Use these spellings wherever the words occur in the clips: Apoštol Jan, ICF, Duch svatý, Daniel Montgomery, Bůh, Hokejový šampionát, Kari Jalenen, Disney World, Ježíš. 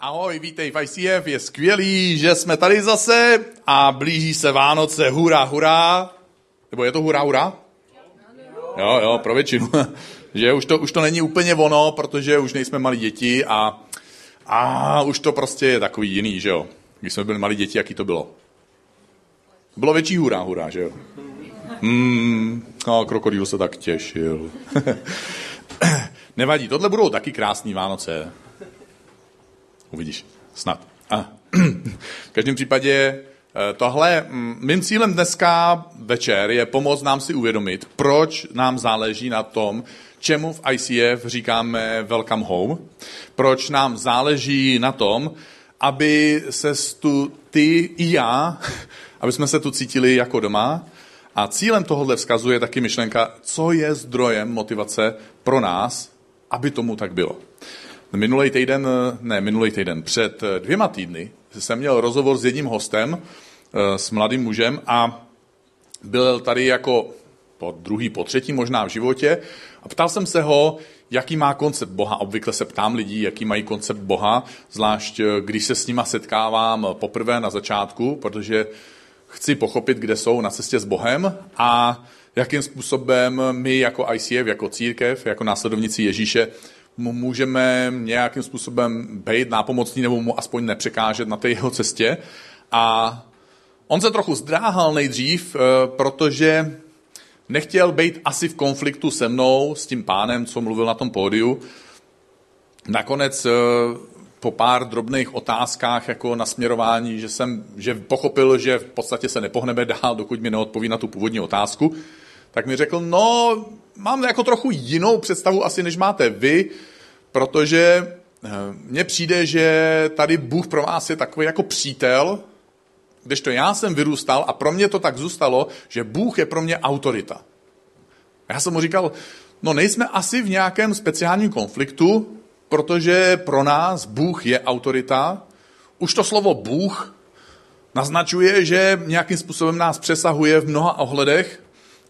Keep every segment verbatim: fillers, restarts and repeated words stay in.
Ahoj, vítej v I C F, je skvělý, že jsme tady zase a blíží se Vánoce, hurá, hurá. Nebo je to hurá, hurá? Jo, jo, pro většinu. Že už to, už to není úplně ono, protože už nejsme malí děti a, a už to prostě je takový jiný, že jo. Když jsme byli malí děti, jaký to bylo? Bylo větší hurá, hurá, že jo. Mm, no, krokodýl se tak těšil. Nevadí, tohle budou taky krásný Vánoce. Uvidíš, snad. A. V každém případě tohle, mým cílem dneska večer je pomoct nám si uvědomit, proč nám záleží na tom, čemu v I C F říkáme welcome home, proč nám záleží na tom, aby se tu ty i já, aby jsme se tu cítili jako doma. A cílem tohohle vzkazu je taky myšlenka, co je zdrojem motivace pro nás, aby tomu tak bylo. Minulej týden, ne, minulej týden, před dvěma týdny jsem měl rozhovor s jedním hostem, s mladým mužem a byl tady jako po druhý, po třetí možná v životě a ptal jsem se ho, jaký má koncept Boha. Obvykle se ptám lidí, jaký mají koncept Boha, zvlášť když se s nima setkávám poprvé na začátku, protože chci pochopit, kde jsou na cestě s Bohem a jakým způsobem my jako I C F, jako církev, jako následovníci Ježíše, můžeme nějakým způsobem být nápomocní nebo mu aspoň nepřekážet na té jeho cestě. A on se trochu zdráhal nejdřív, protože nechtěl být asi v konfliktu se mnou, s tím pánem, co mluvil na tom pódiu. Nakonec po pár drobných otázkách jako na směrování, že jsem že pochopil, že v podstatě se nepohneme dál, dokud mi neodpoví na tu původní otázku, tak mi řekl, no, mám jako trochu jinou představu asi, než máte vy, protože mně přijde, že tady Bůh pro vás je takový jako přítel, kdežto já jsem vyrůstal a pro mě to tak zůstalo, že Bůh je pro mě autorita. Já jsem mu říkal, no nejsme asi v nějakém speciálním konfliktu, protože pro nás Bůh je autorita. Už to slovo Bůh naznačuje, že nějakým způsobem nás přesahuje v mnoha ohledech,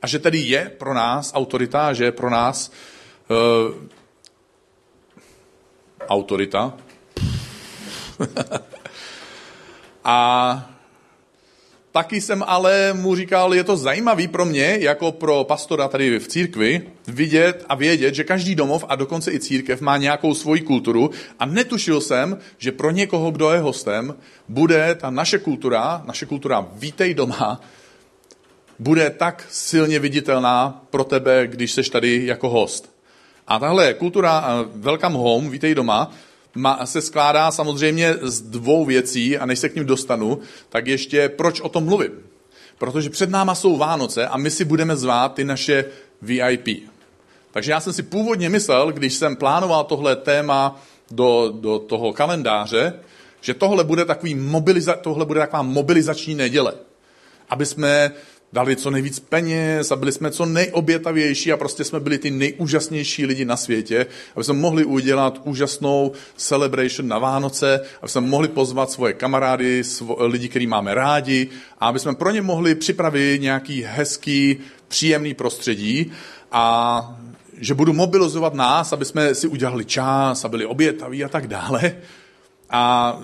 a že tedy je pro nás autorita, že je pro nás uh, autorita. A taky jsem ale mu říkal, je to zajímavý pro mě, jako pro pastora tady v církvi, vidět a vědět, že každý domov a dokonce i církev má nějakou svoji kulturu a netušil jsem, že pro někoho, kdo je hostem, bude ta naše kultura, naše kultura vítej doma, bude tak silně viditelná pro tebe, když seš tady jako host. A tahle kultura welcome home, vítej doma, se skládá samozřejmě z dvou věcí a než se k nim dostanu, tak ještě proč o tom mluvím. Protože před náma jsou Vánoce a my si budeme zvát ty naše V I P. Takže já jsem si původně myslel, když jsem plánoval tohle téma do, do toho kalendáře, že tohle bude, takový mobiliza- tohle bude taková mobilizační neděle. Aby jsme dali co nejvíc peněz a byli jsme co nejobětavější a prostě jsme byli ty nejúžasnější lidi na světě, aby jsme mohli udělat úžasnou celebration na Vánoce, aby jsme mohli pozvat svoje kamarády, svo, lidi, který máme rádi a aby jsme pro ně mohli připravit nějaký hezký, příjemný prostředí a že budu mobilizovat nás, aby jsme si udělali čas a byli obětaví a tak dále. A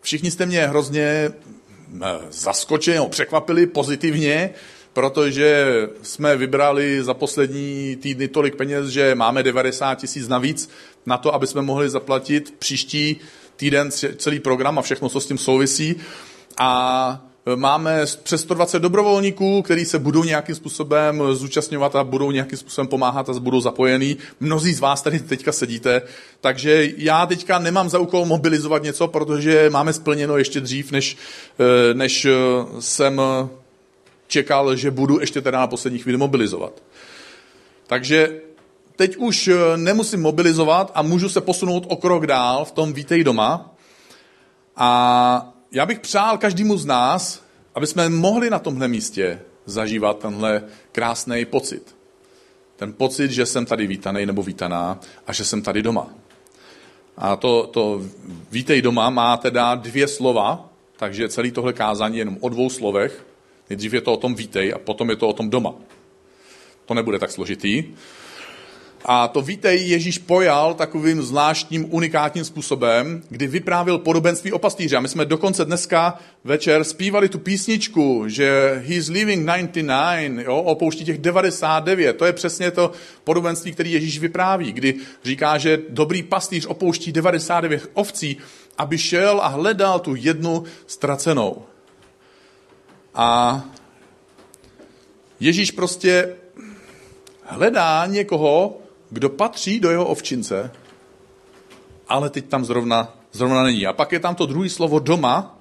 všichni jste mě hrozně zaskočili, překvapili pozitivně, protože jsme vybrali za poslední týdny tolik peněz, že máme devadesát tisíc navíc na to, aby jsme mohli zaplatit příští týden celý program a všechno, co s tím souvisí. A máme přes sto dvacet dobrovolníků, kteří se budou nějakým způsobem zúčastňovat a budou nějakým způsobem pomáhat a budou zapojení. Mnozí z vás tady teďka sedíte, takže já teďka nemám za úkol mobilizovat něco, protože máme splněno ještě dřív, než, než jsem čekal, že budu ještě teda na poslední chvíli mobilizovat. Takže teď už nemusím mobilizovat a můžu se posunout o krok dál v tom vítej doma a já bych přál každému z nás, aby jsme mohli na tomhle místě zažívat tenhle krásný pocit. Ten pocit, že jsem tady vítaný nebo vítaná a že jsem tady doma. A to, to vítej doma má teda dvě slova, takže celý tohle kázání je jenom o dvou slovech. Nejdřív je to o tom vítej a potom je to o tom doma. To nebude tak složitý. A to vítej Ježíš pojal takovým zvláštním, unikátním způsobem, kdy vyprávěl podobenství o pastýři. A my jsme dokonce dneska večer zpívali tu písničku, že he's leaving devadesát devět, jo, opouští těch devadesát devět. To je přesně to podobenství, které Ježíš vypráví, kdy říká, že dobrý pastýř opouští devadesát devět ovcí, aby šel a hledal tu jednu ztracenou. A Ježíš prostě hledá někoho, kdo patří do jeho ovčince, ale teď tam zrovna, zrovna není. A pak je tam to druhé slovo doma,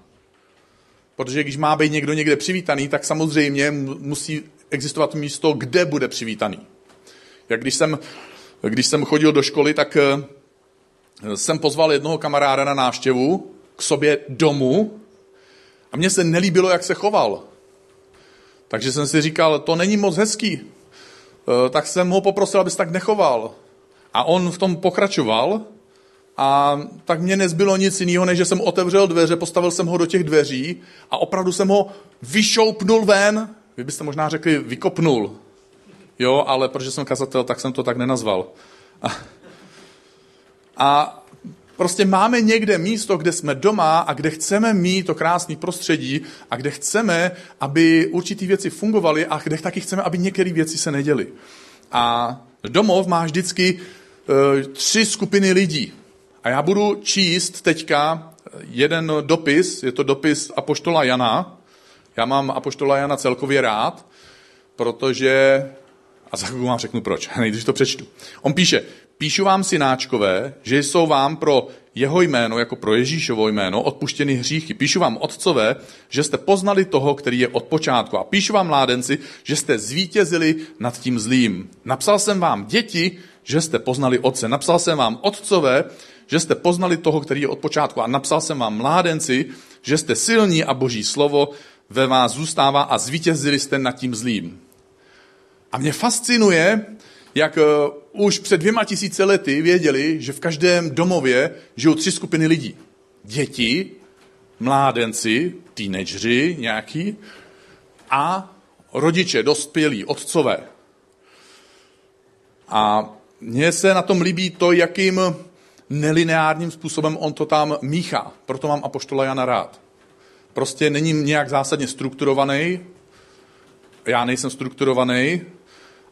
protože když má být někdo někde přivítaný, tak samozřejmě musí existovat místo, kde bude přivítaný. Jak když jsem, když jsem chodil do školy, tak jsem pozval jednoho kamaráda na návštěvu k sobě domů a mně se nelíbilo, jak se choval. Takže jsem si říkal, to není moc hezký. Tak jsem ho poprosil, aby se tak nechoval. A on v tom pokračoval a tak mě nezbylo nic jiného, než že jsem otevřel dveře, postavil jsem ho do těch dveří a opravdu jsem ho vyšoupnul ven. Vy byste možná řekli vykopnul. Jo, ale protože jsem kazatel, tak jsem to tak nenazval. A, a prostě máme někde místo, kde jsme doma a kde chceme mít to krásné prostředí a kde chceme, aby určité věci fungovaly a kde taky chceme, aby některé věci se neděly. A domov má vždycky e, tři skupiny lidí. A já budu číst teďka jeden dopis, je to dopis Apoštola Jana. Já mám Apoštola Jana celkově rád, protože... A za chvíli vám řeknu proč, nejdřív to přečtu. On píše... Píšu vám, synáčkové, že jsou vám pro jeho jméno, jako pro Ježíšovo jméno, odpuštěny hříchy. Píšu vám, otcové, že jste poznali toho, který je od počátku. A píšu vám, mládenci, že jste zvítězili nad tím zlým. Napsal jsem vám, děti, že jste poznali otce. Napsal jsem vám, otcové, že jste poznali toho, který je od počátku. A napsal jsem vám, mládenci, že jste silní a boží slovo ve vás zůstává a zvítězili jste nad tím zlým. A mě fascinuje, jak už před dvěma tisíce lety věděli, že v každém domově žijou tři skupiny lidí. Děti, mládenci, teenageři nějaký a rodiče, dospělí, otcové. A mně se na tom líbí to, jakým nelineárním způsobem on to tam míchá. Proto mám Apoštola Jana rád. Prostě není nějak zásadně strukturovaný. Já nejsem strukturovaný.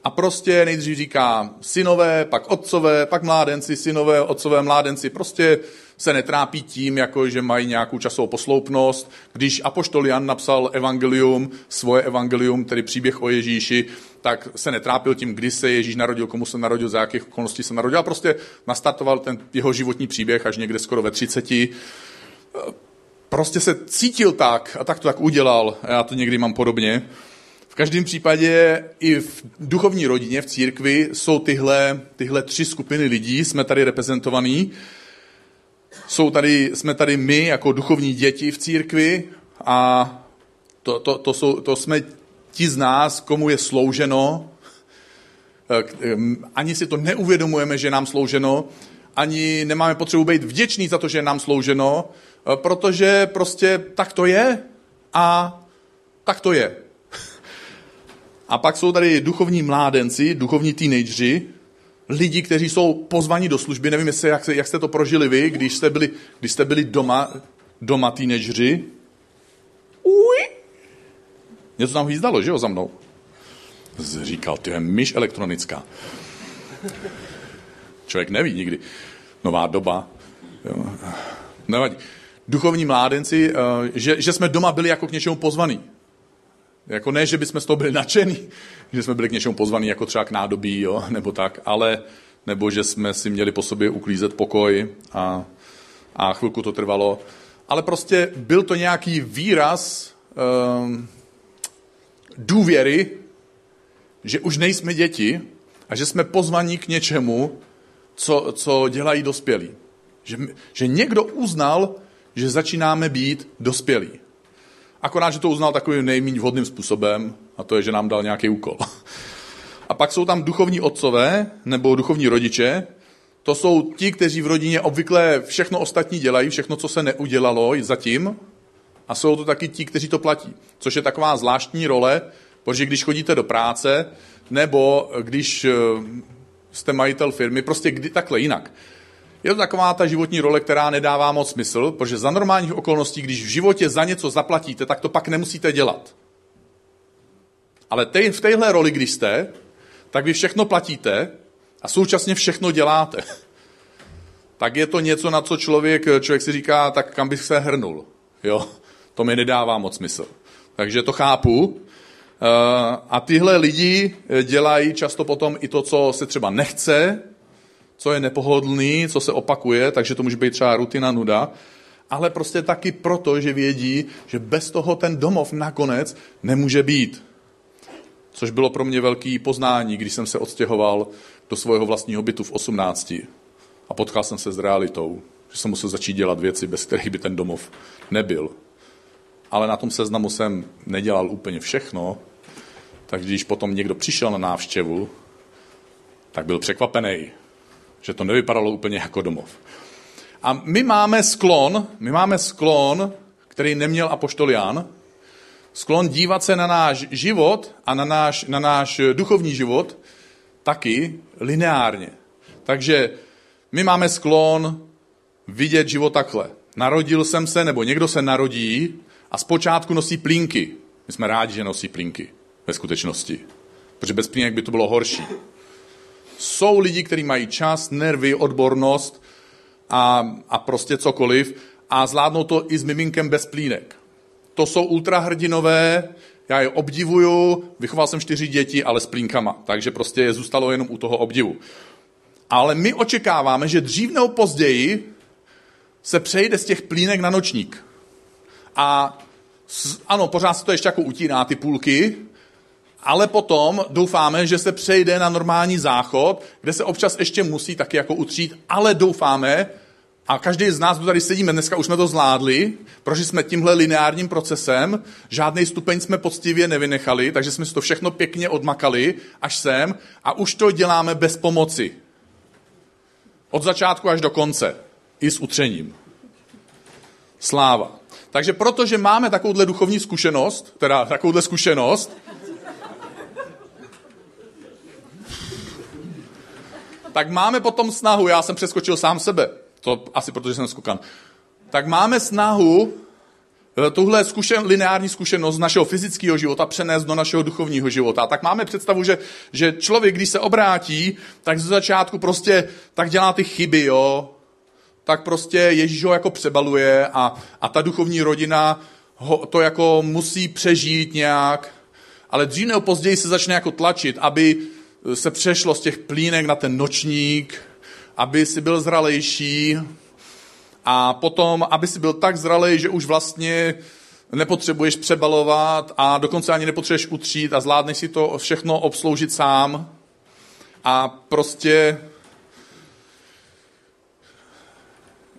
A prostě nejdřív říká synové, pak otcové, pak mládenci, synové, otcové, mládenci. Prostě se netrápí tím, jako že mají nějakou časovou posloupnost. Když Apoštol Jan napsal evangelium, svoje evangelium, tedy příběh o Ježíši, tak se netrápil tím, kdy se Ježíš narodil, komu se narodil, za jakých okolností se narodil. A prostě nastartoval ten jeho životní příběh až někde skoro ve třiceti. Prostě se cítil tak a tak to tak udělal. Já to někdy mám podobně. V každém případě i v duchovní rodině, v církvi, jsou tyhle, tyhle tři skupiny lidí, jsme tady reprezentovaní. Jsou tady, jsme tady my jako duchovní děti v církvi a to, to, to, jsou, to jsme ti z nás, komu je slouženo. Ani si to neuvědomujeme, že je nám slouženo, ani nemáme potřebu být vděční za to, že je nám slouženo, protože prostě tak to je a tak to je. A pak jsou tady duchovní mládenci, duchovní teenageři, lidi, kteří jsou pozvaní do služby. Nevím, jestli, jak, jak jste to prožili vy, když jste byli, když jste byli doma, doma teenageři. Uj! Něco tam hýzdalo, že jo, za mnou? Říkal, ty je myš elektronická. Člověk neví nikdy. Nová doba. Jo. Nevadí. Duchovní mládenci, že, že jsme doma byli jako k něčemu pozvaní. Jako ne, že bychom z toho byli nadšený, že jsme byli k něčemu pozvaní, jako třeba k nádobí, jo, nebo tak, ale nebo že jsme si měli po sobě uklízet pokoj a, a chvilku to trvalo. Ale prostě byl to nějaký výraz um, důvěry, že už nejsme děti a že jsme pozvaní k něčemu, co, co dělají dospělí. Že, že někdo uznal, že začínáme být dospělí. Akorát, že to uznal takovým nejméně vhodným způsobem, a to je, že nám dal nějaký úkol. A pak jsou tam duchovní otcové nebo duchovní rodiče. To jsou ti, kteří v rodině obvykle všechno ostatní dělají, všechno, co se neudělalo zatím. A jsou to taky ti, kteří to platí. Což je taková zvláštní role, protože když chodíte do práce nebo když jste majitel firmy, prostě kdy takhle jinak. Je to taková ta životní role, která nedává moc smysl, protože za normálních okolností, když v životě za něco zaplatíte, tak to pak nemusíte dělat. Ale te, v téhle roli, když jste, tak vy všechno platíte a současně všechno děláte. Tak je to něco, na co člověk, člověk si říká, tak kam bych se hrnul. Jo? To mi nedává moc smysl. Takže to chápu. A tyhle lidi dělají často potom i to, co se třeba nechce, co je nepohodlný, co se opakuje, takže to může být třeba rutina, nuda, ale prostě taky proto, že vědí, že bez toho ten domov nakonec nemůže být. Což bylo pro mě velký poznání, když jsem se odstěhoval do svého vlastního bytu v osmnácti a potkal jsem se s realitou, že jsem musel začít dělat věci, bez kterých by ten domov nebyl. Ale na tom seznamu jsem nedělal úplně všechno, tak když potom někdo přišel na návštěvu, tak byl překvapený, že to nevypadalo úplně jako domov. A my máme sklon, my máme sklon, který neměl apoštol Jan, sklon dívat se na náš život a na náš, na náš duchovní život taky lineárně. Takže my máme sklon vidět život takhle. Narodil jsem se, nebo někdo se narodí a zpočátku nosí plínky. My jsme rádi, že nosí plínky ve skutečnosti, protože bez plínek by to bylo horší. Jsou lidi, kteří mají čas, nervy, odbornost a, a prostě cokoliv a zvládnou to i s miminkem bez plínek. To jsou ultrahrdinové, já je obdivuju, vychoval jsem čtyři děti, ale s plínkama, takže prostě je zůstalo jenom u toho obdivu. Ale my očekáváme, že dřív nebo později se přejde z těch plínek na nočník. A ano, pořád se to ještě jako utíná ty půlky, ale potom doufáme, že se přejde na normální záchod, kde se občas ještě musí taky jako utřít, ale doufáme, a každý z nás, kdo tady sedíme, dneska už jsme to zvládli, protože jsme tímhle lineárním procesem, žádný stupeň jsme poctivě nevynechali, takže jsme si to všechno pěkně odmakali až sem a už to děláme bez pomoci. Od začátku až do konce. I s utřením. Sláva. Takže protože máme takovouhle duchovní zkušenost, teda takovouhle zkušenost, tak máme potom snahu, já jsem přeskočil sám sebe, to asi protože jsem skokan, tak máme snahu tuhle zkušen, lineární zkušenost z našeho fyzického života přenést do našeho duchovního života. Tak máme představu, že, že člověk, když se obrátí, tak ze začátku prostě tak dělá ty chyby, jo, tak prostě Ježíš ho jako přebaluje a, a ta duchovní rodina ho, to jako musí přežít nějak, ale dřív nebo později se začne jako tlačit, aby se přešlo z těch plínek na ten nočník, aby si byl zralejší a potom, aby si byl tak zralej, že už vlastně nepotřebuješ přebalovat a dokonce ani nepotřebuješ utřít a zvládneš si to všechno obsloužit sám a prostě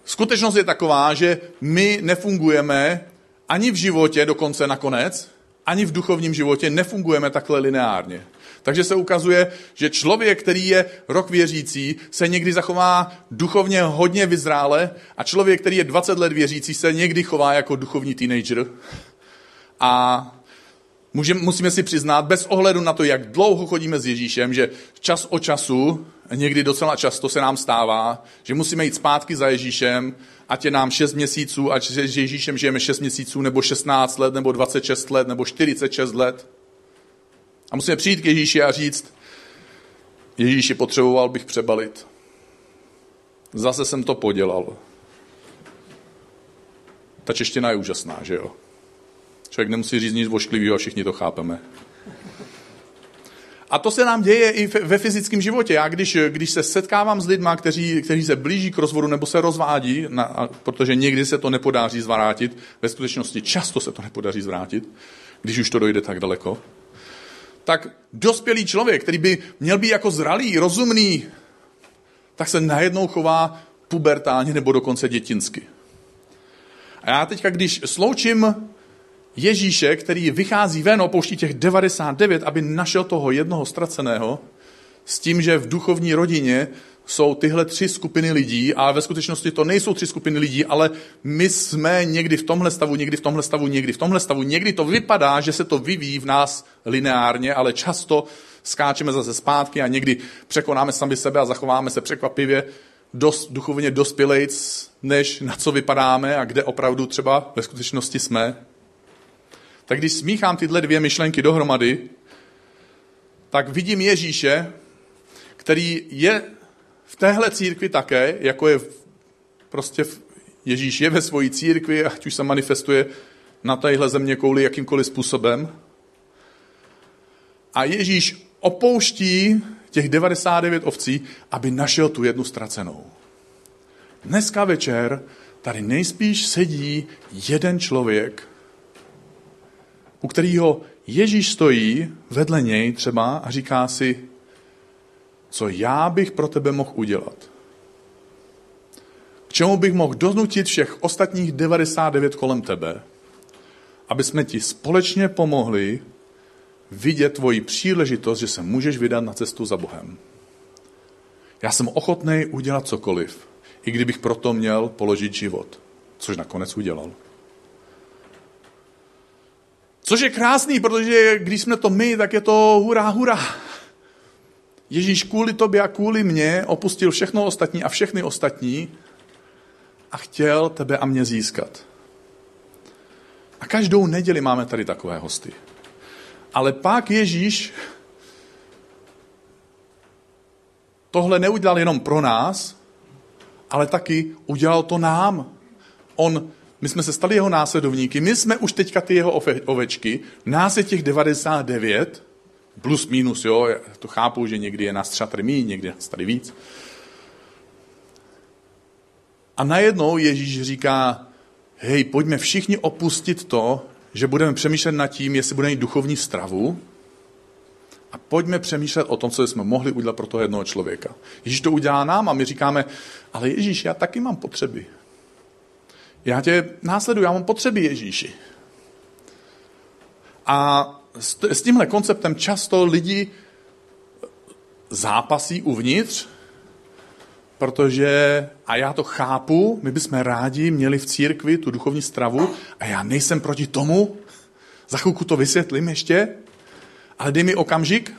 skutečnost je taková, že my nefungujeme ani v životě dokonce nakonec, ani v duchovním životě nefungujeme takhle lineárně. Takže se ukazuje, že člověk, který je rok věřící, se někdy zachová duchovně hodně vyzrále a člověk, který je dvacet let věřící, se někdy chová jako duchovní teenager. A můžeme, musíme si přiznat, bez ohledu na to, jak dlouho chodíme s Ježíšem, že čas od času, někdy docela často se nám stává, že musíme jít zpátky za Ježíšem, ať je nám šest měsíců, ať s Ježíšem žijeme šest měsíců, nebo šestnáct let, nebo dvacet šest let, nebo čtyřicet šest let. A musíme přijít k Ježíši a říct, Ježíši, potřeboval bych přebalit. Zase jsem to podělal. Ta čeština je úžasná, že jo? Člověk nemusí říct nic vošklivýho a všichni to chápeme. A to se nám děje i ve fyzickém životě. Já když, když se setkávám s lidmi, kteří, kteří se blíží k rozvodu nebo se rozvádí, na, protože někdy se to nepodaří zvrátit, ve skutečnosti často se to nepodaří zvrátit, když už to dojde tak daleko, tak dospělý člověk, který by měl být jako zralý, rozumný, tak se najednou chová pubertálně nebo dokonce dětinsky. A já teďka, když sloučím Ježíše, který vychází ven, opouští těch devadesát devět, aby našel toho jednoho ztraceného, s tím, že v duchovní rodině jsou tyhle tři skupiny lidí a ve skutečnosti to nejsou tři skupiny lidí, ale my jsme někdy v tomhle stavu, někdy v tomhle stavu, někdy v tomhle stavu. Někdy to vypadá, že se to vyvíjí v nás lineárně, ale často skáčeme zase zpátky a někdy překonáme sami sebe a zachováme se překvapivě dost duchovně dospělejc, než na co vypadáme a kde opravdu třeba ve skutečnosti jsme. Tak když smíchám tyhle dvě myšlenky dohromady, tak vidím Ježíše, který je v téhle církvi také, jako je prostě Ježíš je ve svojí církvi, ať už se manifestuje na téhle zeměkouli jakýmkoliv způsobem. A Ježíš opouští těch devadesát devět ovcí, aby našel tu jednu ztracenou. Dneska večer tady nejspíš sedí jeden člověk, u kterého Ježíš stojí vedle něj třeba a říká si, co já bych pro tebe mohl udělat. K čemu bych mohl donutit všech ostatních devadesát devět kolem tebe, aby jsme ti společně pomohli vidět tvoji příležitost, že se můžeš vydat na cestu za Bohem. Já jsem ochotný udělat cokoliv, i kdybych proto měl položit život, což nakonec udělal. Což je krásný, protože když jsme to my, tak je to hurá, hurá. Ježíš kvůli tobě a kvůli mně opustil všechno ostatní a všechny ostatní a chtěl tebe a mě získat. A každou neděli máme tady takové hosty. Ale pak Ježíš tohle neudělal jenom pro nás, ale taky udělal to nám. On, my jsme se stali jeho následovníky, my jsme už teďka ty jeho ovečky, nás je těch devadesát devět, plus minus, jo, já to chápu, že někdy je nás třeba tady míň, někdy je nás tady víc. A najednou Ježíš říká, hej, pojďme všichni opustit to, že budeme přemýšlet nad tím, jestli budeme mít duchovní stravu a pojďme přemýšlet o tom, co jsme mohli udělat pro toho jednoho člověka. Ježíš to udělá nám a my říkáme, ale Ježíš, já taky mám potřeby. Já tě následuji, já mám potřeby, Ježíši. A s tímhle konceptem často lidi zápasí uvnitř, protože, a já to chápu, my bychom rádi měli v církvi tu duchovní stravu a já nejsem proti tomu, za chvilku to vysvětlím ještě, ale dej mi okamžik.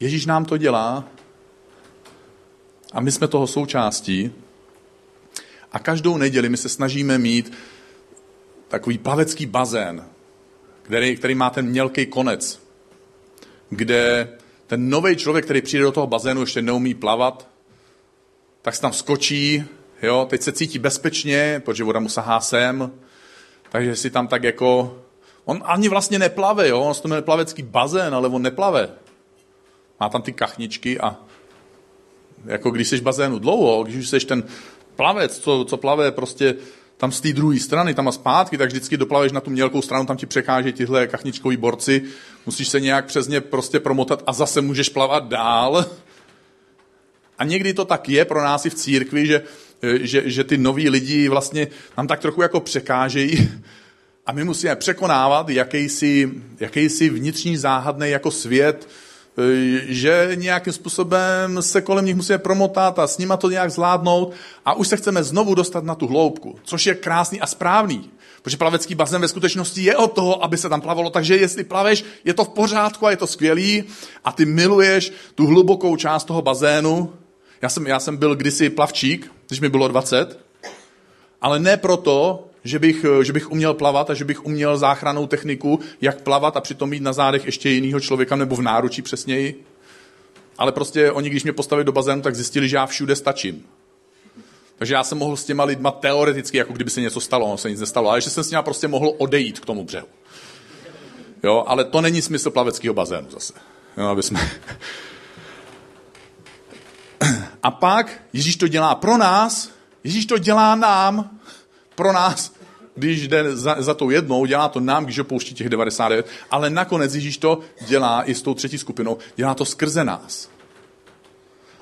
Ježíš nám to dělá a my jsme toho součástí a každou neděli my se snažíme mít takový plavecký bazén, který, který má ten mělký konec, kde ten nový člověk, který přijde do toho bazénu, ještě neumí plavat, tak se tam skočí, jo, teď se cítí bezpečně, protože voda mu sahá sem, takže si tam tak jako, on ani vlastně neplave, jo, on se to jmenuje plavecký bazén, ale on neplave. Má tam ty kachničky a jako když jsi v bazénu dlouho, když jsi ten plavec, co, co plave prostě tam z té druhé strany, tam a zpátky, tak vždycky doplaveš na tu mělkou stranu, tam ti překáží tihle kachničkoví borci, musíš se nějak přes ně prostě promotat a zase můžeš plavat dál. A někdy to tak je pro nás i v církvi, že, že, že ty noví lidi vlastně nám tak trochu jako překážejí a my musíme překonávat jakýsi, jakýsi vnitřní záhadnej jako svět, že nějakým způsobem se kolem nich musíme promotat a s nima to nějak zvládnout a už se chceme znovu dostat na tu hloubku, což je krásný a správný, protože plavecký bazén ve skutečnosti je od toho, aby se tam plavalo, takže jestli plaveš, je to v pořádku a je to skvělý a ty miluješ tu hlubokou část toho bazénu. Já jsem, já jsem byl kdysi plavčík, když mi bylo dvacet, ale ne proto, že bych, že bych uměl plavat a že bych uměl záchrannou techniku, jak plavat a přitom mít na zádech ještě jinýho člověka nebo v náručí přesněji. Ale prostě oni, když mě postavili do bazénu, tak zjistili, že já všude stačím. Takže já jsem mohl s těma lidma teoreticky, jako kdyby se něco stalo, ono se nic nestalo, ale že jsem s nima prostě mohl odejít k tomu břehu. Jo, ale to není smysl plaveckého bazénu zase. Jo, aby jsme... A pak Ježíš to dělá pro nás, Ježíš to dělá nám, pro nás, když jde za, za tou jednou, dělá to nám, když opouští těch devadesát devět, ale nakonec Ježíš to dělá i s tou třetí skupinou, dělá to skrze nás.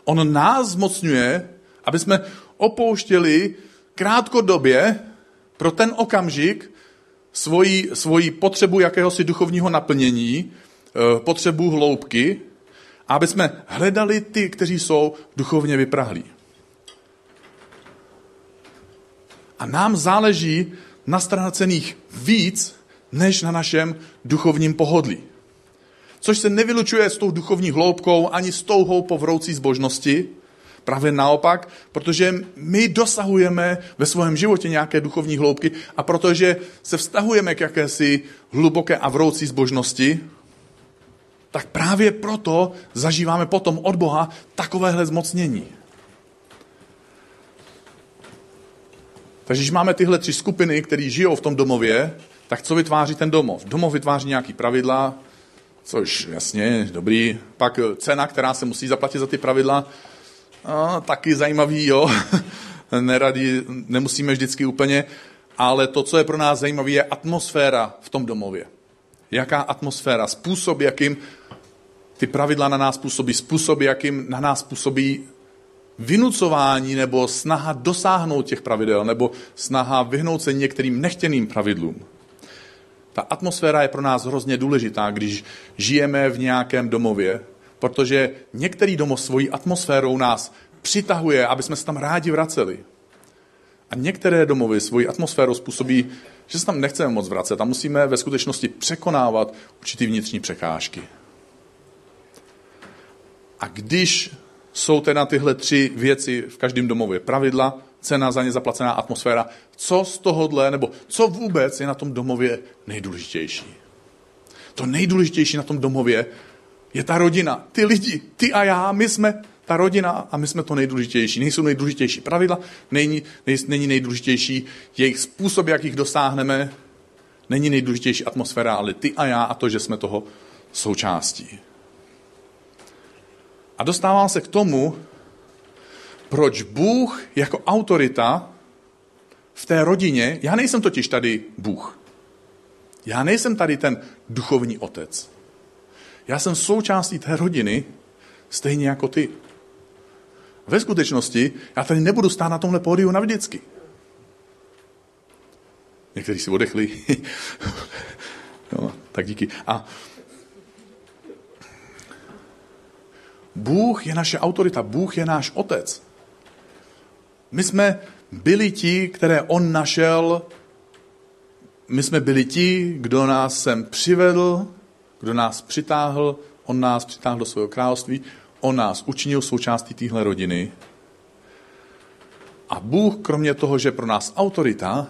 On nás zmocňuje, aby jsme opouštěli krátkodobě pro ten okamžik svoji, svoji potřebu jakéhosi duchovního naplnění, potřebu hloubky a aby jsme hledali ty, kteří jsou duchovně vyprahlí. A nám záleží na ztracených víc, než na našem duchovním pohodlí. Což se nevylučuje s tou duchovní hloubkou ani s touhou po vroucí zbožnosti. Právě naopak, protože my dosahujeme ve svém životě nějaké duchovní hloubky a protože se vztahujeme k jakési hluboké a vroucí zbožnosti, tak právě proto zažíváme potom od Boha takovéhle zmocnění. Takže když máme tyhle tři skupiny, které žijou v tom domově, tak co vytváří ten domov? Domov vytváří nějaký pravidla, což jasně, dobrý. Pak cena, která se musí zaplatit za ty pravidla, a, taky zajímavý, jo. Neradi, nemusíme vždycky úplně, ale to, co je pro nás zajímavé, je atmosféra v tom domově. Jaká atmosféra? Způsob, jakým ty pravidla na nás působí, způsob, jakým na nás působí vynucování nebo snaha dosáhnout těch pravidel, nebo snaha vyhnout se některým nechtěným pravidlům. Ta atmosféra je pro nás hrozně důležitá, když žijeme v nějakém domově, protože některý domov svojí atmosférou nás přitahuje, aby jsme se tam rádi vraceli. A některé domovy svojí atmosférou způsobí, že se tam nechceme moc vracet a musíme ve skutečnosti překonávat určitý vnitřní překážky. A když jsou teda tyhle tři věci v každém domově, pravidla, cena za ně zaplacená, atmosféra, co z tohohle, nebo co vůbec je na tom domově nejdůležitější? To nejdůležitější na tom domově je ta rodina, ty lidi, ty a já, my jsme ta rodina a my jsme to nejdůležitější. Nejsou nejdůležitější pravidla, není, není nejdůležitější jejich způsob, jak jich dosáhneme, není nejdůležitější atmosféra, ale ty a já a to, že jsme toho součástí. A dostávám se k tomu, proč Bůh jako autorita v té rodině, já nejsem totiž tady Bůh. Já nejsem tady ten duchovní otec. Já jsem součástí té rodiny, stejně jako ty. Ve skutečnosti já tady nebudu stát na tomhle pódiu navždycky. Někteří si odechli. No, tak díky. A Bůh je naše autorita, Bůh je náš otec. My jsme byli ti, které on našel, my jsme byli ti, kdo nás sem přivedl, kdo nás přitáhl, on nás přitáhl do svého království, on nás učinil součástí téhle rodiny. A Bůh, kromě toho, že je pro nás autorita,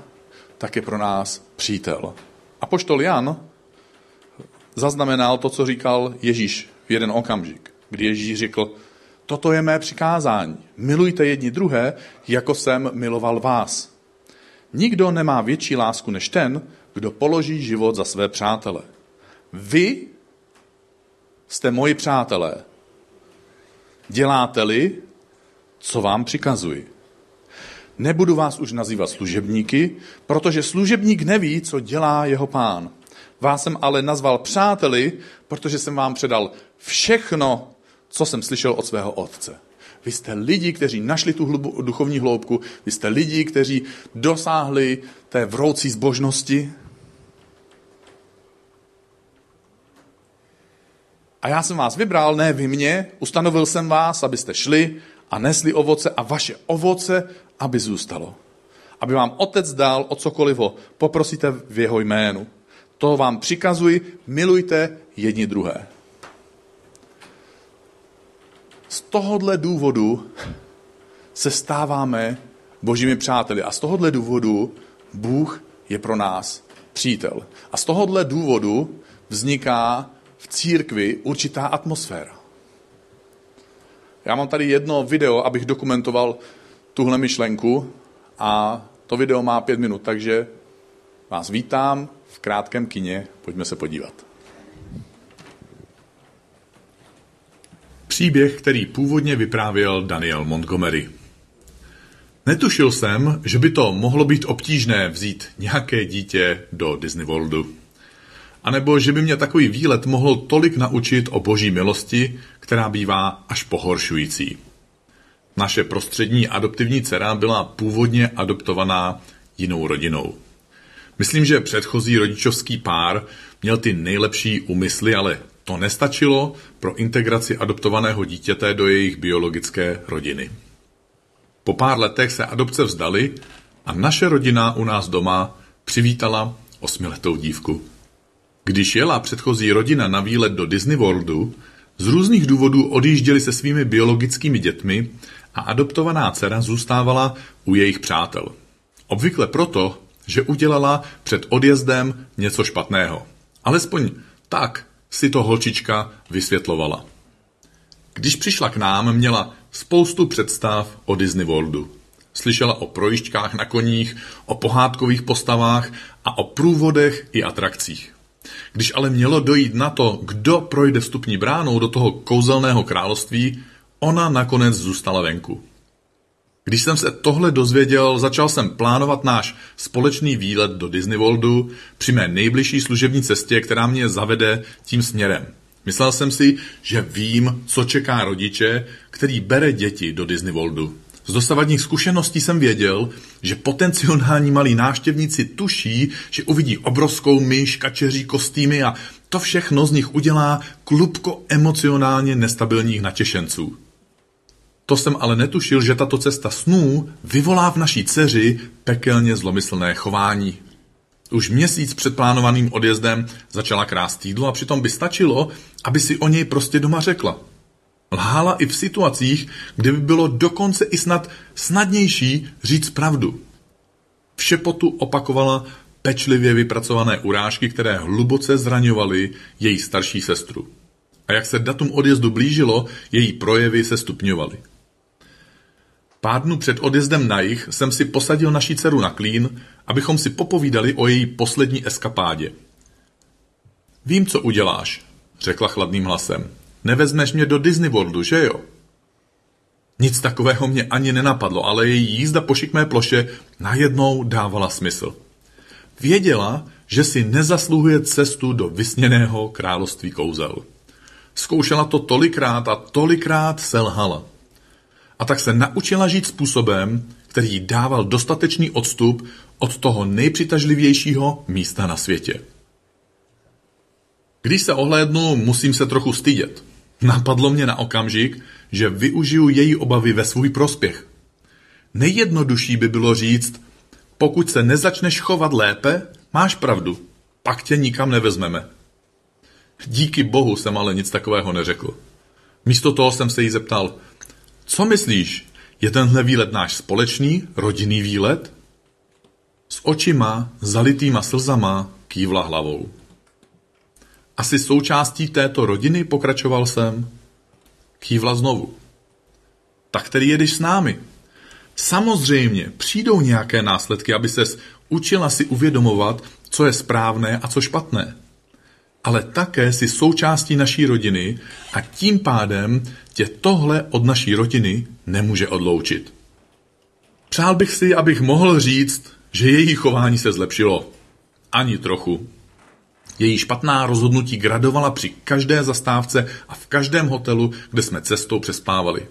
tak je pro nás přítel. Apoštol Jan zaznamenal to, co říkal Ježíš v jeden okamžik, kdy Ježíš řekl, toto je mé přikázání, milujte jedni druhé, jako jsem miloval vás. Nikdo nemá větší lásku než ten, kdo položí život za své přátele. Vy jste moji přátelé, děláte-li, co vám přikazuji. Nebudu vás už nazývat služebníky, protože služebník neví, co dělá jeho pán. Vás jsem ale nazval přáteli, protože jsem vám předal všechno, co jsem slyšel od svého otce. Vy jste lidi, kteří našli tu hlubu, duchovní hloubku, vy jste lidi, kteří dosáhli té vroucí zbožnosti. A já jsem vás vybral, ne vy mě, ustanovil jsem vás, abyste šli a nesli ovoce a vaše ovoce, aby zůstalo. Aby vám otec dal o cokoliv ho poprosíte v jeho jménu. To vám přikazuji, milujte jedni druhé. Z tohohle důvodu se stáváme božími přáteli a z tohohle důvodu Bůh je pro nás přítel. A z tohohle důvodu vzniká v církvi určitá atmosféra. Já mám tady jedno video, abych dokumentoval tuhle myšlenku a to video má pět minut, takže vás vítám v krátkém kině, pojďme se podívat. Příběh, který původně vyprávěl Daniel Montgomery. Netušil jsem, že by to mohlo být obtížné vzít nějaké dítě do Disney Worldu. A nebo že by mě takový výlet mohl tolik naučit o boží milosti, která bývá až pohoršující. Naše prostřední adoptivní dcera byla původně adoptovaná jinou rodinou. Myslím, že předchozí rodičovský pár měl ty nejlepší úmysly, ale To nestačilo pro integraci adoptovaného dítěte do jejich biologické rodiny. Po pár letech se adopce vzdali a naše rodina u nás doma přivítala osmiletou dívku. Když jela předchozí rodina na výlet do Disney Worldu, z různých důvodů odjížděli se svými biologickými dětmi a adoptovaná dcera zůstávala u jejich přátel. Obvykle proto, že udělala před odjezdem něco špatného. Alespoň tak si to holčička vysvětlovala. Když přišla k nám, měla spoustu představ o Disney Worldu. Slyšela o projížďkách na koních, o pohádkových postavách a o průvodech i atrakcích. Když ale mělo dojít na to, kdo projde vstupní bránou do toho kouzelného království, ona nakonec zůstala venku. Když jsem se tohle dozvěděl, začal jsem plánovat náš společný výlet do Disney Worldu při mé nejbližší služební cestě, která mě zavede tím směrem. Myslel jsem si, že vím, co čeká rodiče, který bere děti do Disney Worldu. Z dosavadních zkušeností jsem věděl, že potenciální malí návštěvníci tuší, že uvidí obrovskou myš, kačeří, kostýmy a to všechno z nich udělá klubko emocionálně nestabilních natěšenců. To jsem ale netušil, že tato cesta snů vyvolá v naší dceři pekelně zlomyslné chování. Už měsíc před plánovaným odjezdem začala krást jídlo a přitom by stačilo, aby si o něj prostě doma řekla. Lhala i v situacích, kde by bylo dokonce i snad snadnější říct pravdu. V šepotu opakovala pečlivě vypracované urážky, které hluboce zraňovaly její starší sestru. A jak se datum odjezdu blížilo, její projevy se stupňovaly. Pár dnů před odjezdem na jih jsem si posadil naši dceru na klín, abychom si popovídali o její poslední eskapádě. Vím, co uděláš, řekla chladným hlasem. Nevezmeš mě do Disney Worldu, že jo? Nic takového mě ani nenapadlo, ale její jízda po šikmé ploše najednou dávala smysl. Věděla, že si nezasluhuje cestu do vysněného království kouzel. Zkoušela to tolikrát a tolikrát selhala. A tak se naučila žít způsobem, který jí dával dostatečný odstup od toho nejpřitažlivějšího místa na světě. Když se ohlédnu, musím se trochu stydět. Napadlo mě na okamžik, že využiju její obavy ve svůj prospěch. Nejjednodušší by bylo říct, pokud se nezačneš chovat lépe, máš pravdu, pak tě nikam nevezmeme. Díky bohu jsem ale nic takového neřekl. Místo toho jsem se jí zeptal, co myslíš, je tenhle výlet náš společný, rodinný výlet? S očima, zalitýma slzama, kývla hlavou. Asi součástí této rodiny, pokračoval jsem, kývla znovu. Tak který jedeš s námi? Samozřejmě, přijdou nějaké následky, aby ses učila si uvědomovat, co je správné a co špatné. Ale také si součástí naší rodiny a tím pádem tě tohle od naší rodiny nemůže odloučit. Přál bych si, abych mohl říct, že její chování se zlepšilo. Ani trochu. Její špatná rozhodnutí gradovala při každé zastávce a v každém hotelu, kde jsme cestou přespávali.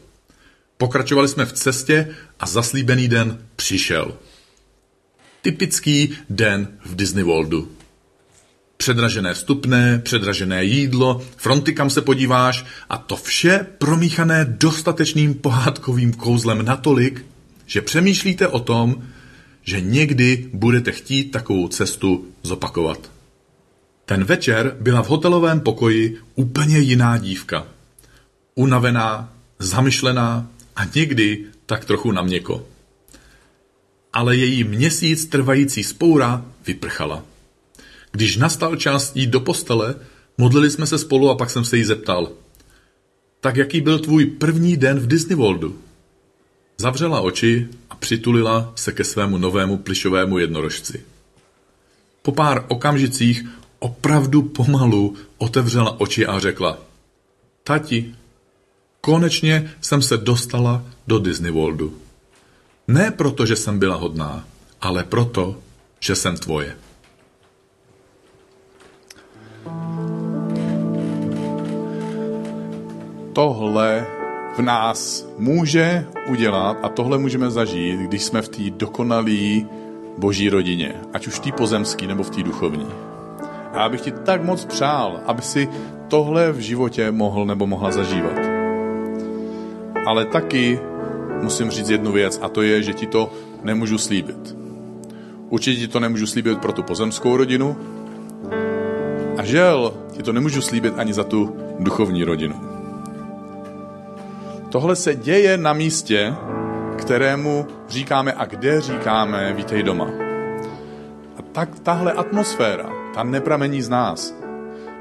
Pokračovali jsme v cestě a zaslíbený den přišel. Typický den v Disney Worldu. Předražené vstupné, předražené jídlo, fronty, kam se podíváš a to vše promíchané dostatečným pohádkovým kouzlem natolik, že přemýšlíte o tom, že někdy budete chtít takovou cestu zopakovat. Ten večer byla v hotelovém pokoji úplně jiná dívka. Unavená, zamyšlená a někdy tak trochu na měko. Ale její měsíc trvající spoura vyprchala. Když nastal čas jít do postele, modlili jsme se spolu a pak jsem se jí zeptal. Tak jaký byl tvůj první den v Disney Worldu? Zavřela oči a přitulila se ke svému novému plišovému jednorožci. Po pár okamžicích opravdu pomalu otevřela oči a řekla. Tati, konečně jsem se dostala do Disney Worldu. Ne proto, že jsem byla hodná, ale proto, že jsem tvoje. Tohle v nás může udělat a tohle můžeme zažít, když jsme v té dokonalé boží rodině, ať už v té pozemské nebo v té duchovní. A A já bych ti tak moc přál, aby si tohle v životě mohl nebo mohla zažívat. Ale taky musím říct jednu věc, a to je, že ti to nemůžu slíbit. Určitě ti to nemůžu slíbit pro tu pozemskou rodinu a žel, ti to nemůžu slíbit ani za tu duchovní rodinu. Tohle se děje na místě, kterému říkáme a kde říkáme vítej doma. A tak tahle atmosféra, ta nepramení z nás.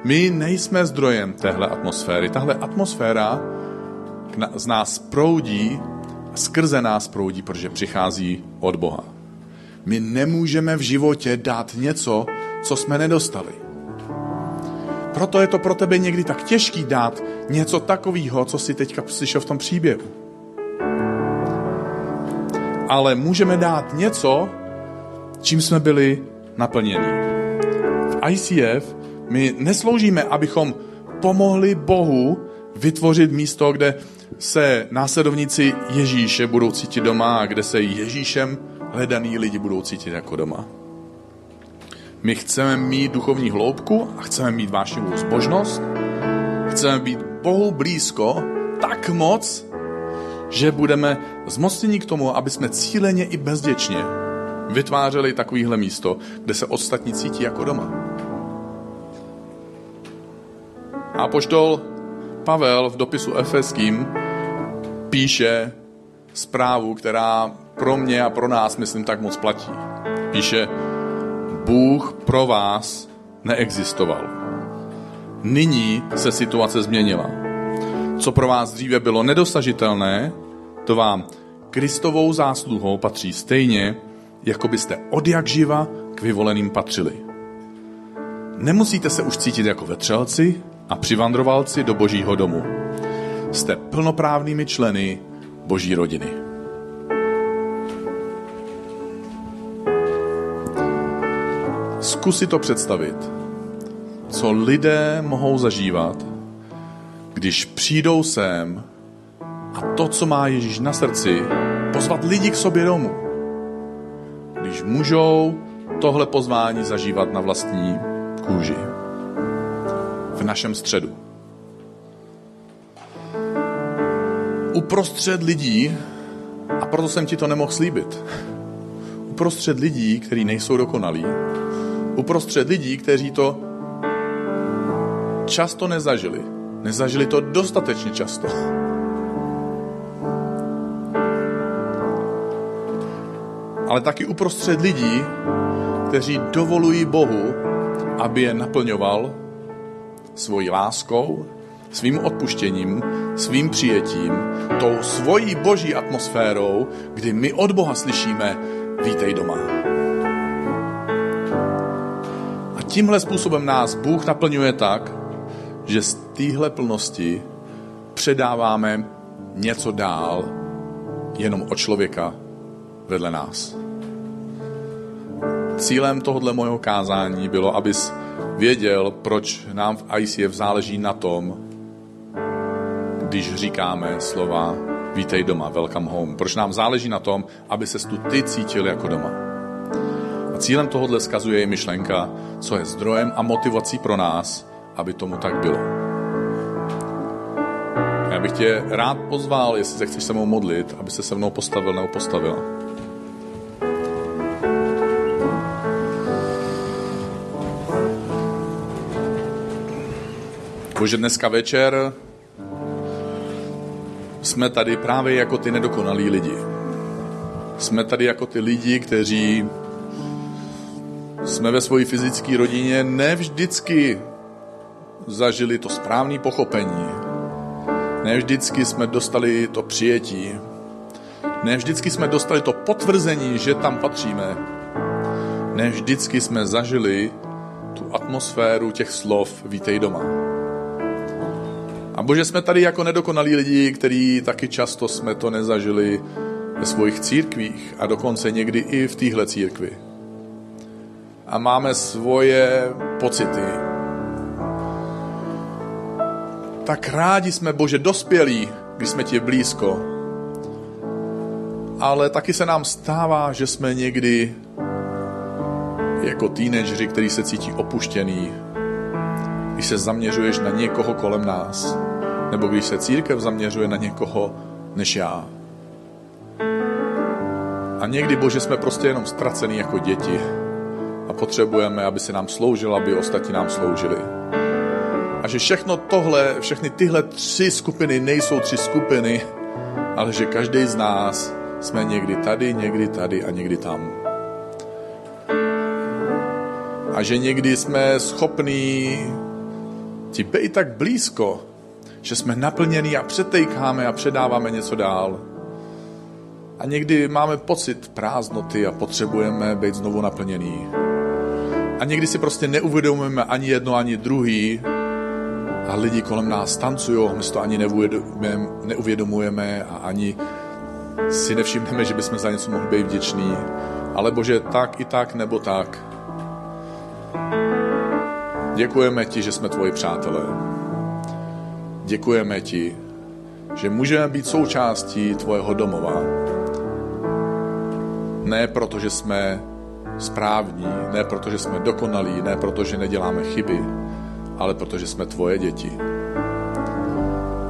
My nejsme zdrojem téhle atmosféry. Tahle atmosféra z nás proudí, skrze nás proudí, protože přichází od Boha. My nemůžeme v životě dát něco, co jsme nedostali. Proto je to pro tebe někdy tak těžký dát něco takového, co jsi teďka slyšel v tom příběhu. Ale můžeme dát něco, čím jsme byli naplněni. V I C F my nesloužíme, abychom pomohli Bohu vytvořit místo, kde se následovníci Ježíše budou cítit doma a kde se Ježíšem hledaný lidi budou cítit jako doma. My chceme mít duchovní hloubku a chceme mít vášnivou zbožnost. Chceme být Bohu blízko tak moc, že budeme zmocněni k tomu, aby jsme cíleně i bezděčně vytvářeli takovéhle místo, kde se ostatní cítí jako doma. A apoštol Pavel v dopisu Efeským píše zprávu, která pro mě a pro nás, myslím, tak moc platí. Píše: Bůh pro vás neexistoval. Nyní se situace změnila. Co pro vás dříve bylo nedosažitelné, to vám Kristovou zásluhou patří stejně, jako byste odjakživa k vyvoleným patřili. Nemusíte se už cítit jako vetřelci a přivandrovalci do Božího domu. Jste plnoprávnými členy Boží rodiny. Zkus si to představit, co lidé mohou zažívat, když přijdou sem a to, co má Ježíš na srdci, pozvat lidi k sobě domů. Když můžou tohle pozvání zažívat na vlastní kůži. V našem středu. Uprostřed lidí, a proto jsem ti to nemohl slíbit, uprostřed lidí, kteří nejsou dokonalí, uprostřed lidí, kteří to často nezažili, nezažili to dostatečně často. Ale taky uprostřed lidí, kteří dovolují Bohu, aby je naplňoval svojí láskou, svým odpuštěním, svým přijetím, tou svojí boží atmosférou, kdy my od Boha slyšíme vítej doma. A tímhle způsobem nás Bůh naplňuje tak, že z téhle plnosti předáváme něco dál jenom od člověka vedle nás. Cílem tohoto mého kázání bylo, abys věděl, proč nám v I C F záleží na tom, když říkáme slova vítej doma, welcome home. Proč nám záleží na tom, aby ses tu ty cítil jako doma. A cílem tohoto zkazuje i myšlenka, co je zdrojem a motivací pro nás, aby tomu tak bylo. Já bych tě rád pozval, jestli se chceš se mnou modlit, aby se se mnou postavil nebo postavila. Bože, dneska večer jsme tady právě jako ty nedokonalí lidi. Jsme tady jako ty lidi, kteří jsme ve své fyzické rodině ne vždycky zažili to správné pochopení. Ne vždycky jsme dostali to přijetí. Ne vždycky jsme dostali to potvrzení, že tam patříme. Ne vždycky jsme zažili tu atmosféru těch slov vítej doma. A Bože, jsme tady jako nedokonalí lidi, kteří taky často jsme to nezažili ve svých církvích a dokonce někdy i v téhle církvi. A máme svoje pocity. Tak rádi jsme, Bože, dospělí, když jsme ti blízko. Ale taky se nám stává, že jsme někdy Jako teenageři, který se cítí opuštěný, když se zaměřuješ na někoho kolem nás, nebo když se církev zaměřuje na někoho než já. A někdy, Bože, jsme prostě jenom ztracený jako děti a potřebujeme, aby se nám sloužil, aby ostatní nám sloužili. A že všechno tohle, všechny tyhle tři skupiny nejsou tři skupiny, ale že každý z nás jsme někdy tady, někdy tady a někdy tam. A že někdy jsme schopní ti být tak blízko, že jsme naplnění a přetejkáme a předáváme něco dál. A někdy máme pocit prázdnoty a potřebujeme být znovu naplnění. A někdy si prostě neuvědomujeme ani jedno, ani druhý a lidi kolem nás tancují, my si to ani neuvědomujeme a ani si nevšimneme, že bychom za něco mohli být vděční. Ale Bože, tak i tak nebo tak. Děkujeme ti, že jsme tvoji přátelé. Děkujeme ti, že můžeme být součástí tvojeho domova. Ne proto, že jsme správní, ne proto, že jsme dokonalí, ne proto, že neděláme chyby, ale protože jsme tvoje děti.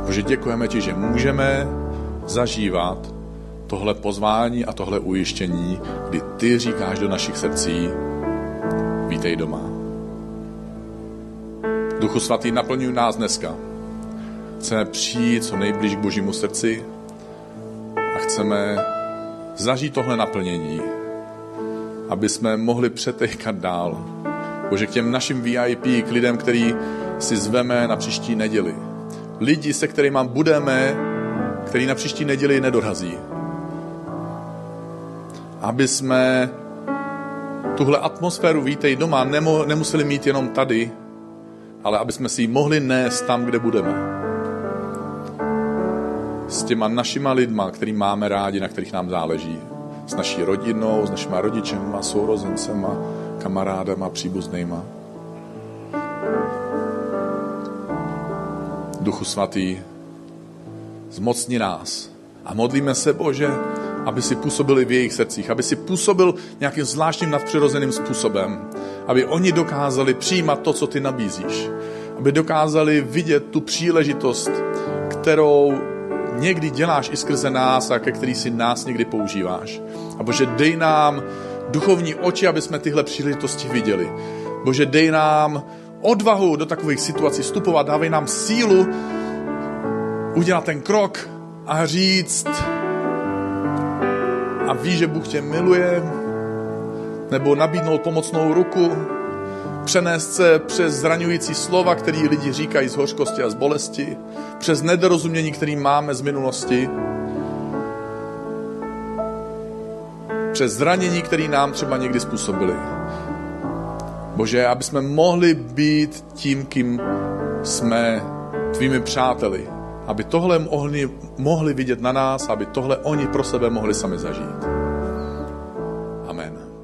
Bože, děkujeme ti, že můžeme zažívat tohle pozvání a tohle ujištění, kdy ty říkáš do našich srdcí, vítej doma. Duchu svatý, naplňuj nás dneska. Chceme přijít co nejblíž k Božímu srdci a chceme zažít tohle naplnění, aby jsme mohli přetejkat dál. Bože, k těm našim V I P, k lidem, který si zveme na příští neděli. Lidi, se kterými budeme, který na příští neděli nedorazí. Aby jsme tuhle atmosféru vítej doma nemuseli mít jenom tady, ale aby jsme si ji mohli nést tam, kde budeme. S těma našima lidma, který máme rádi, na kterých nám záleží. S naší rodinou, s našima rodičema, sourozencema, kamarádama, příbuznejma. Duchu svatý, zmocni nás a modlíme se, Bože, aby si působili v jejich srdcích, aby si působil nějakým zvláštním nadpřirozeným způsobem, aby oni dokázali přijímat to, co ty nabízíš, aby dokázali vidět tu příležitost, kterou někdy děláš i skrze nás a ke který si nás někdy používáš. A Bože, dej nám duchovní oči, aby jsme tyhle příležitosti viděli. Bože, dej nám odvahu do takových situací vstupovat, dávej nám sílu udělat ten krok a říct a ví, že Bůh tě miluje, nebo nabídnout pomocnou ruku, přenést se přes zraňující slova, který lidi říkají z hořkosti a z bolesti, přes nedorozumění, který máme z minulosti, přes zranění, který nám třeba někdy způsobili. Bože, aby jsme mohli být tím, kým jsme tvými přáteli, aby tohle mohli, mohli vidět na nás, aby tohle oni pro sebe mohli sami zažít. Amen.